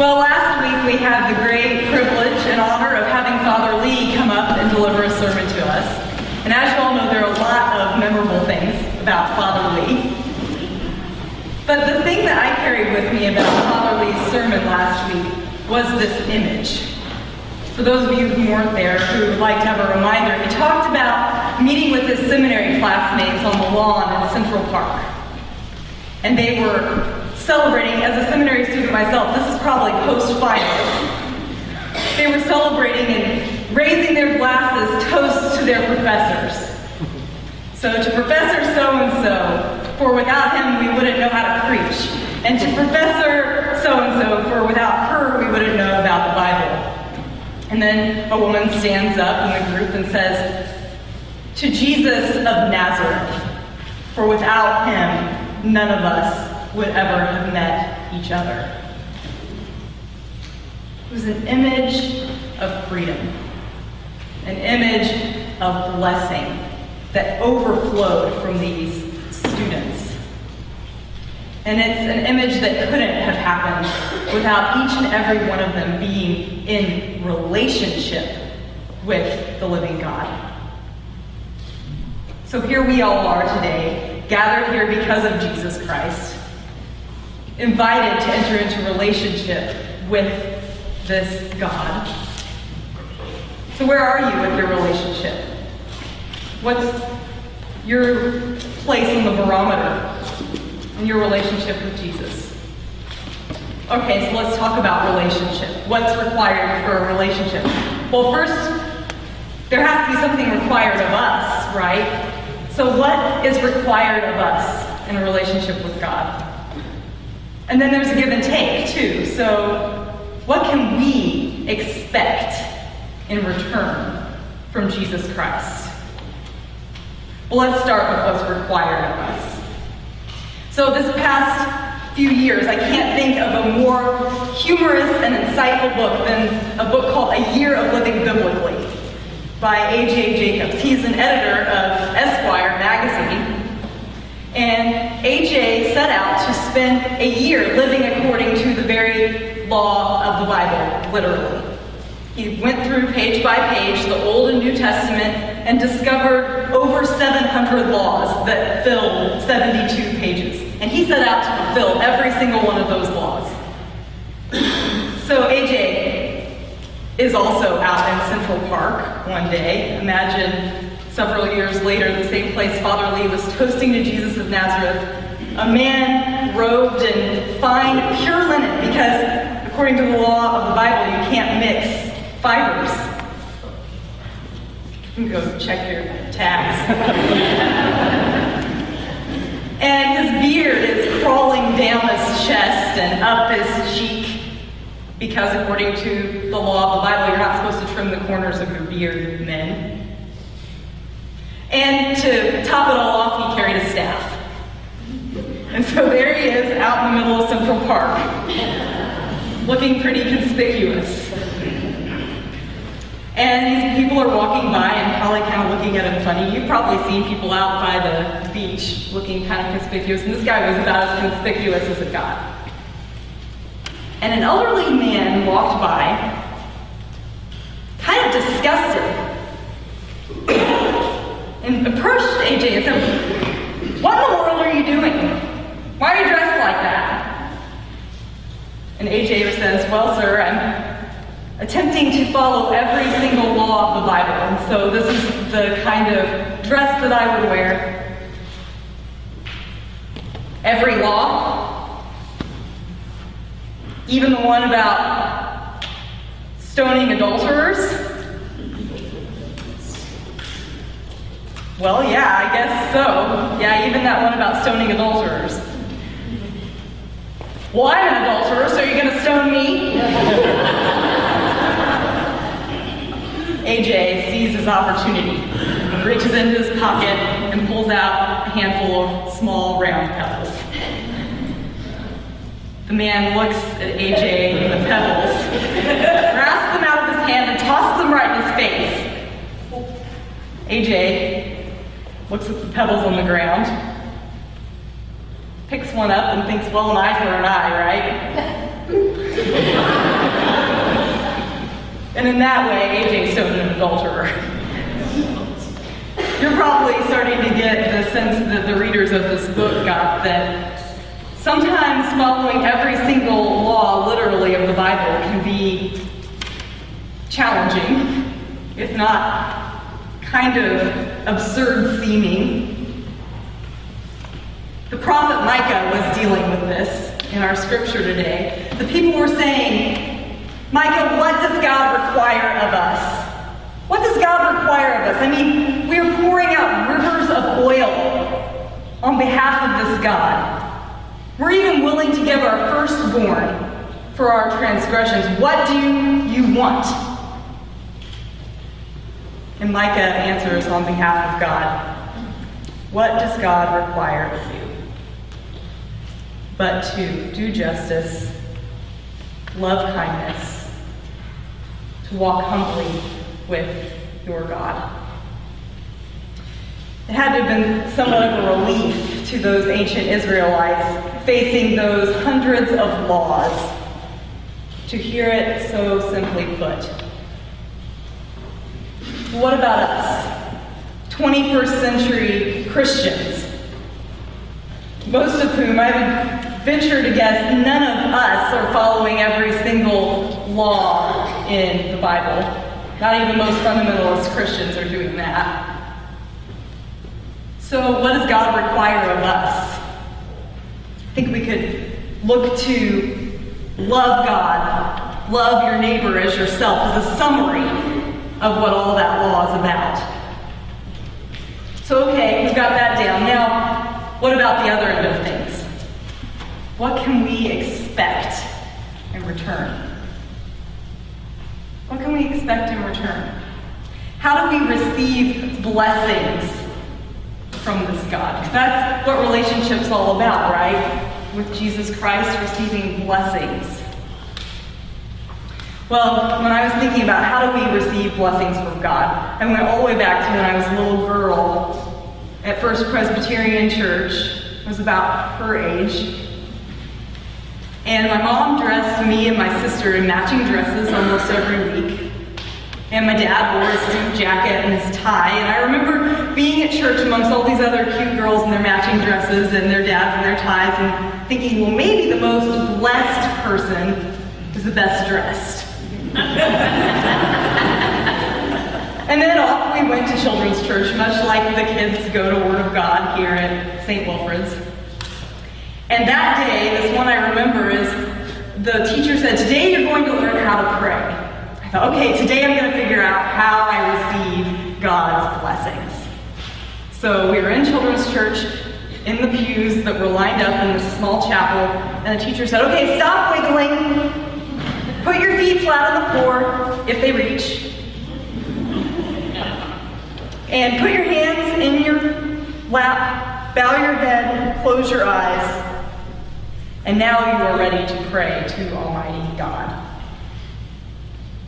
Well, last week we had the great privilege and honor of having Father Lee come up and deliver a sermon to us. And as you all know, there are a lot of memorable things about Father Lee. But the thing that I carried with me about Father Lee's sermon last week was this image. For those of you who weren't there, who would like to have a reminder, he talked about meeting with his seminary classmates on the lawn in Central Park. And they were celebrating, as a seminary student myself, this is probably post-finals, they were celebrating and raising their glasses, toasts to their professors. So to Professor so-and-so, for without him we wouldn't know how to preach. And to Professor so-and-so, for without her we wouldn't know about the Bible. And then a woman stands up in the group and says, to Jesus of Nazareth, for without him none of us would ever have met each other. It was an image of freedom, an image of blessing that overflowed from these students. And it's an image that couldn't have happened without each and every one of them being in relationship with the living God. So here we all are today, gathered here because of Jesus Christ, invited to enter into relationship with this God. So where are you with your relationship? What's your place in the barometer in your relationship with Jesus? Okay, so let's talk about relationship. What's required for a relationship? Well, first, there has to be something required of us, right? So what is required of us in a relationship with God? And then there's a give and take, too. So what can we expect in return from Jesus Christ? Well, let's start with what's required of us. So this past few years, I can't think of a more humorous and insightful book than a book called A Year of Living Biblically by A.J. Jacobs. He's an editor of Esquire magazine. And A.J. set out to spend a year living according to the very law of the Bible, literally. He went through page by page the Old and New Testament and discovered over 700 laws that fill 72 pages. And he set out to fulfill every single one of those laws. So A.J. is also out in Central Park one day. Imagine several years later, in the same place Father Lee was toasting to Jesus of Nazareth, a man robed in fine, pure linen, because according to the law of the Bible, you can't mix fibers. You can go check your tags. And his beard is crawling down his chest and up his cheek, because according to the law of the Bible, you're not supposed to trim the corners of your beard, men. And to top it all off, he carried a staff. And so there he is, out in the middle of Central Park, looking pretty conspicuous. And these people are walking by and probably kind of looking at him funny. You've probably seen people out by the beach looking kind of conspicuous, and this guy was about as conspicuous as it got. And an elderly man walked by, kind of disgusted, and approached A.J. and said, what in the world are you doing? Why are you dressed like that? And A.J. says, well, sir, I'm attempting to follow every single law of the Bible, and so this is the kind of dress that I would wear. Every law? Even the one about stoning adulterers? Well, yeah, I guess so. Yeah, even that one about stoning adulterers. Well, I'm an adulterer, so you're going to stone me? A.J. sees his opportunity, reaches into his pocket, and pulls out a handful of small, round pebbles. The man looks at A.J. and the pebbles, grasps them out of his hand, and tosses them right in his face. A.J. looks at the pebbles on the ground, picks one up and thinks, well, an eye for an eye, right? And in that way, AJ's still an adulterer. You're probably starting to get the sense that the readers of this book got that sometimes following every single law, literally, of the Bible can be challenging, if not kind of absurd seeming. The prophet Micah was dealing with this in our scripture today. The people were saying, Micah, what does God require of us? What does God require of us? I mean, we are pouring out rivers of oil on behalf of this God. We're even willing to give our firstborn for our transgressions. What do you want? And Micah answers on behalf of God. What does God require of you? But to do justice, love kindness, to walk humbly with your God. It had to have been somewhat of a relief to those ancient Israelites facing those hundreds of laws to hear it so simply put. What about us, 21st century Christians, most of whom I would venture to guess none of us are following every single law in the Bible? Not even most fundamentalist Christians are doing that. So what does God require of us? I think we could look to love God, love your neighbor as yourself as a summary of what all that law is about. So okay, we've got that down. Now, what about the other end of things? What can we expect in return? What can we expect in return? How do we receive blessings from this God? Because that's what relationship's all about, right? With Jesus Christ, receiving blessings. Well, when I was thinking about how do we receive blessings from God, I went all the way back to when I was a little girl at First Presbyterian Church. I was about her age. And my mom dressed me and my sister in matching dresses almost every week. And my dad wore his suit jacket and his tie. And I remember being at church amongst all these other cute girls in their matching dresses and their dads and their ties and thinking, well, maybe the most blessed person is the best dressed. And then off we went to children's church, much like the kids go to Word of God here at St. Wilfred's. And that day, this one I remember is, the teacher said, today you're going to learn how to pray. I thought, okay, today I'm going to figure out how I receive God's blessings. So we were in children's church, in the pews that were lined up in this small chapel, and the teacher said, okay, stop wiggling, put your feet flat on the floor, if they reach, and put your hands in your lap, bow your head, close your eyes, and now you are ready to pray to Almighty God.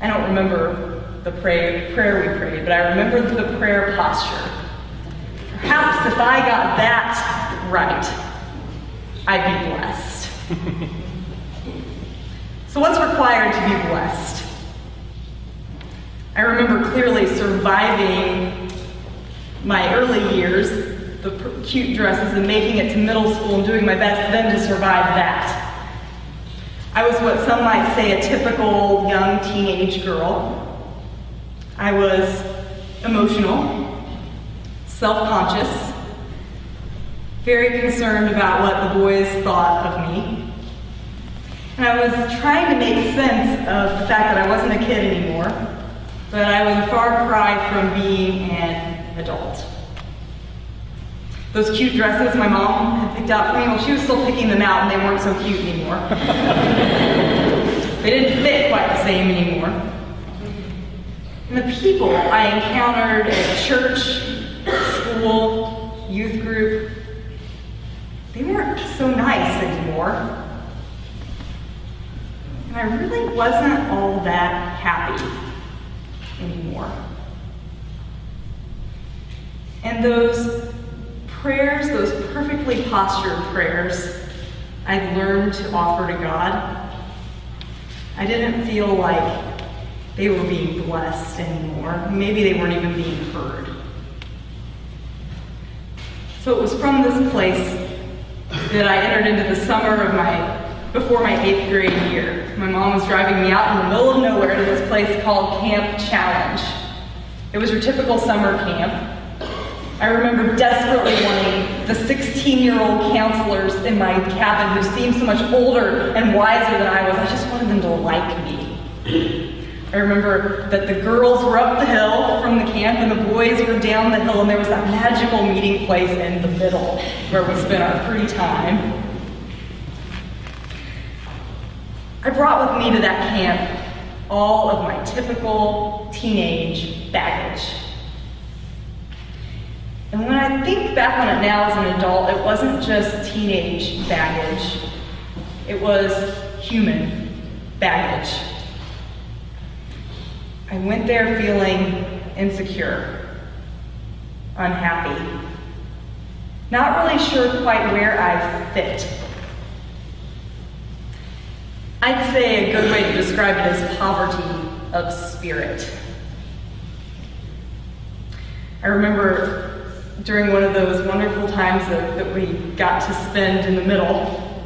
I don't remember the prayer we prayed, but I remember the prayer posture. Perhaps if I got that right, I'd be blessed. So what's required to be blessed? I remember clearly surviving my early years, the cute dresses, and making it to middle school and doing my best then to survive that. I was what some might say a typical young teenage girl. I was emotional, self-conscious, very concerned about what the boys thought of me. And I was trying to make sense of the fact that I wasn't a kid anymore, but I was a far cry from being an adult. Those cute dresses my mom had picked out for me, well, she was still picking them out and they weren't so cute anymore. They didn't fit quite the same anymore. And the people I encountered at church, school, youth group, they weren't so nice anymore. And I really wasn't all that happy anymore. And those perfectly postured prayers I'd learned to offer to God, I didn't feel like they were being blessed anymore. Maybe they weren't even being heard. So it was from this place that I entered into the summer of before my 8th grade year. My mom was driving me out in the middle of nowhere to this place called Camp Challenge. It was your typical summer camp. I remember desperately wanting the 16-year-old counselors in my cabin who seemed so much older and wiser than I was. I just wanted them to like me. I remember that the girls were up the hill from the camp and the boys were down the hill, and there was that magical meeting place in the middle where we spent our free time. I brought with me to that camp all of my typical teenage baggage. And when I think back on it now as an adult, it wasn't just teenage baggage. It was human baggage. I went there feeling insecure, unhappy, not really sure quite where I fit. I'd say a good way to describe it is poverty of spirit. I remember during one of those wonderful times that we got to spend in the middle,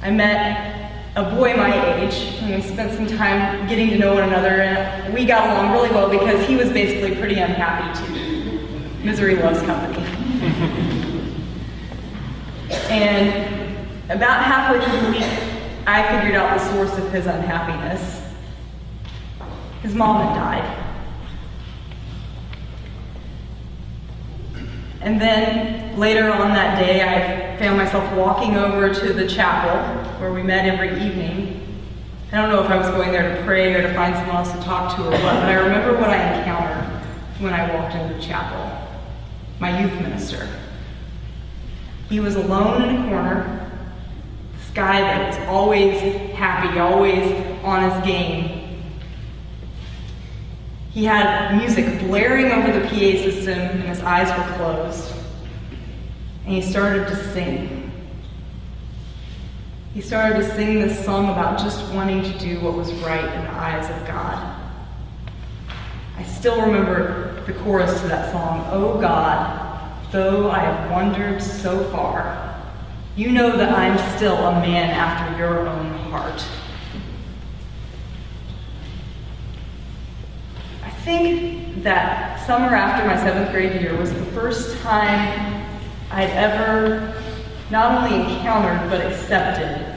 I met a boy my age, and we spent some time getting to know one another, and we got along really well because he was basically pretty unhappy too. Misery loves company. And about halfway through the week, I figured out the source of his unhappiness. His mom had died. And then later on that day, I found myself walking over to the chapel where we met every evening. I don't know if I was going there to pray or to find someone else to talk to or what, but I remember what I encountered when I walked into the chapel. My youth minister. He was alone in a corner. This guy that's always happy, always on his game. He had music blaring over the PA system, and his eyes were closed. And he started to sing. He started to sing this song about just wanting to do what was right in the eyes of God. I still remember the chorus to that song. Oh God, though I have wandered so far, you know that I'm still a man after your own heart. I think that summer after my 7th grade year was the first time I'd ever not only encountered but accepted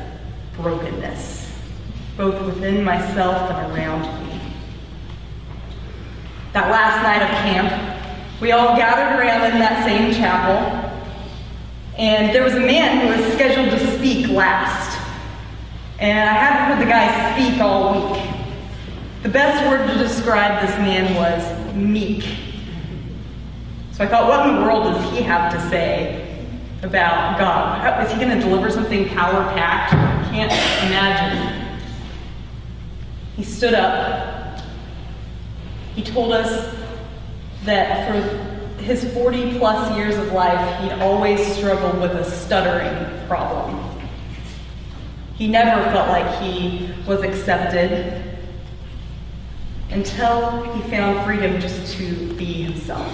brokenness, both within myself and around me. That last night of camp, we all gathered around in that same chapel, and there was a man who was scheduled to speak last. And I hadn't heard the guy speak all week. The best word to describe this man was meek. So I thought, what in the world does he have to say about God? Is he going to deliver something power-packed? I can't imagine. He stood up. He told us that for his 40-plus years of life, he'd always struggled with a stuttering problem. He never felt like he was accepted, until he found freedom just to be himself.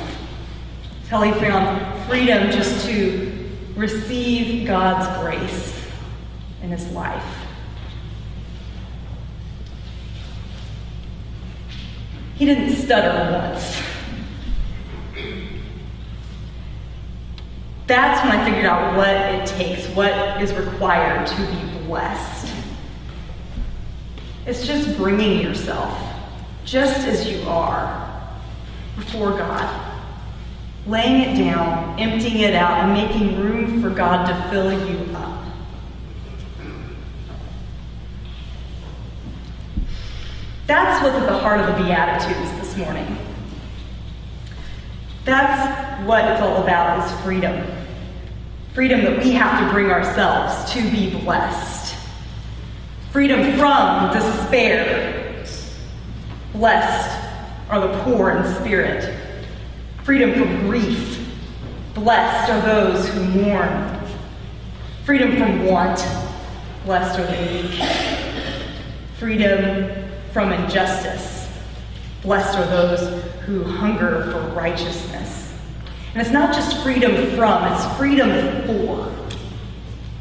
Until he found freedom just to receive God's grace in his life. He didn't stutter once. That's when I figured out what it takes, what is required to be blessed. It's just bringing yourself, just as you are, before God. Laying it down, emptying it out, and making room for God to fill you up. That's what's at the heart of the Beatitudes this morning. That's what it's all about, is freedom. Freedom that we have to bring ourselves to be blessed. Freedom from despair. Blessed are the poor in spirit. Freedom from grief. Blessed are those who mourn. Freedom from want. Blessed are the weak. Freedom from injustice. Blessed are those who hunger for righteousness. And it's not just freedom from, it's freedom for.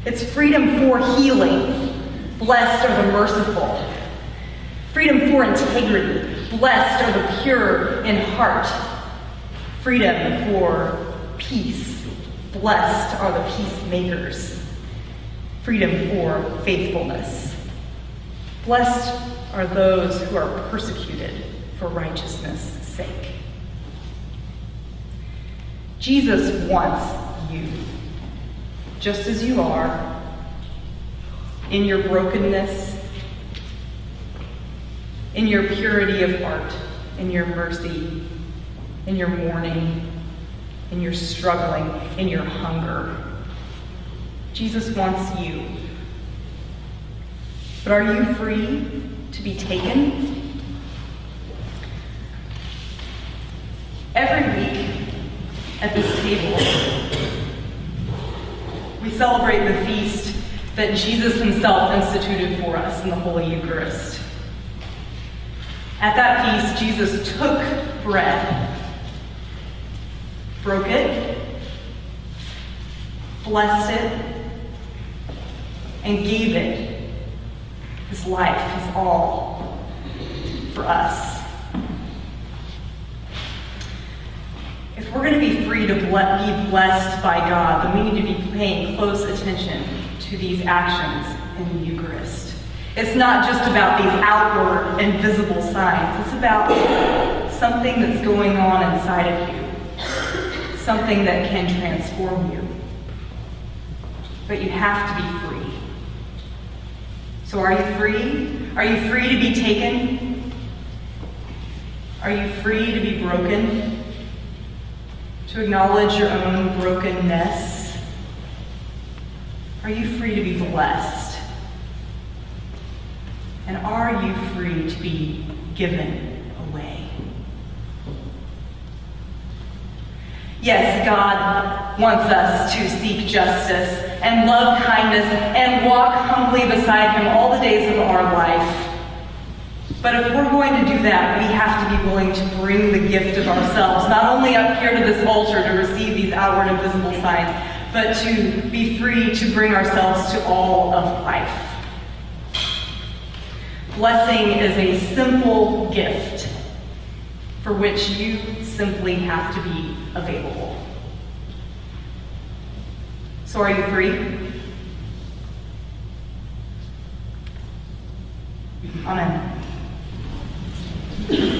It's freedom for healing. Blessed are the merciful. Freedom for integrity. Blessed are the pure in heart. Freedom for peace. Blessed are the peacemakers. Freedom for faithfulness. Blessed are those who are persecuted for righteousness' sake. Jesus wants you, just as you are, in your brokenness, in your purity of heart, in your mercy, in your mourning, in your struggling, in your hunger. Jesus wants you. But are you free to be taken? Every week at this table, we celebrate the feast that Jesus himself instituted for us in the Holy Eucharist. At that feast, Jesus took bread, broke it, blessed it, and gave it, his life, his all, for us. If we're going to be free to be blessed by God, then we need to be paying close attention to these actions in the Eucharist. It's not just about these outward and visible signs. It's about something that's going on inside of you, something that can transform you. But you have to be free. So are you free? Are you free to be taken? Are you free to be broken? To acknowledge your own brokenness? Are you free to be blessed? And are you free to be given away? Yes, God wants us to seek justice and love kindness and walk humbly beside him all the days of our life. But if we're going to do that, we have to be willing to bring the gift of ourselves, not only up here to this altar to receive these outward and visible signs, but to be free to bring ourselves to all of life. Blessing is a simple gift for which you simply have to be available. So are you free? Amen.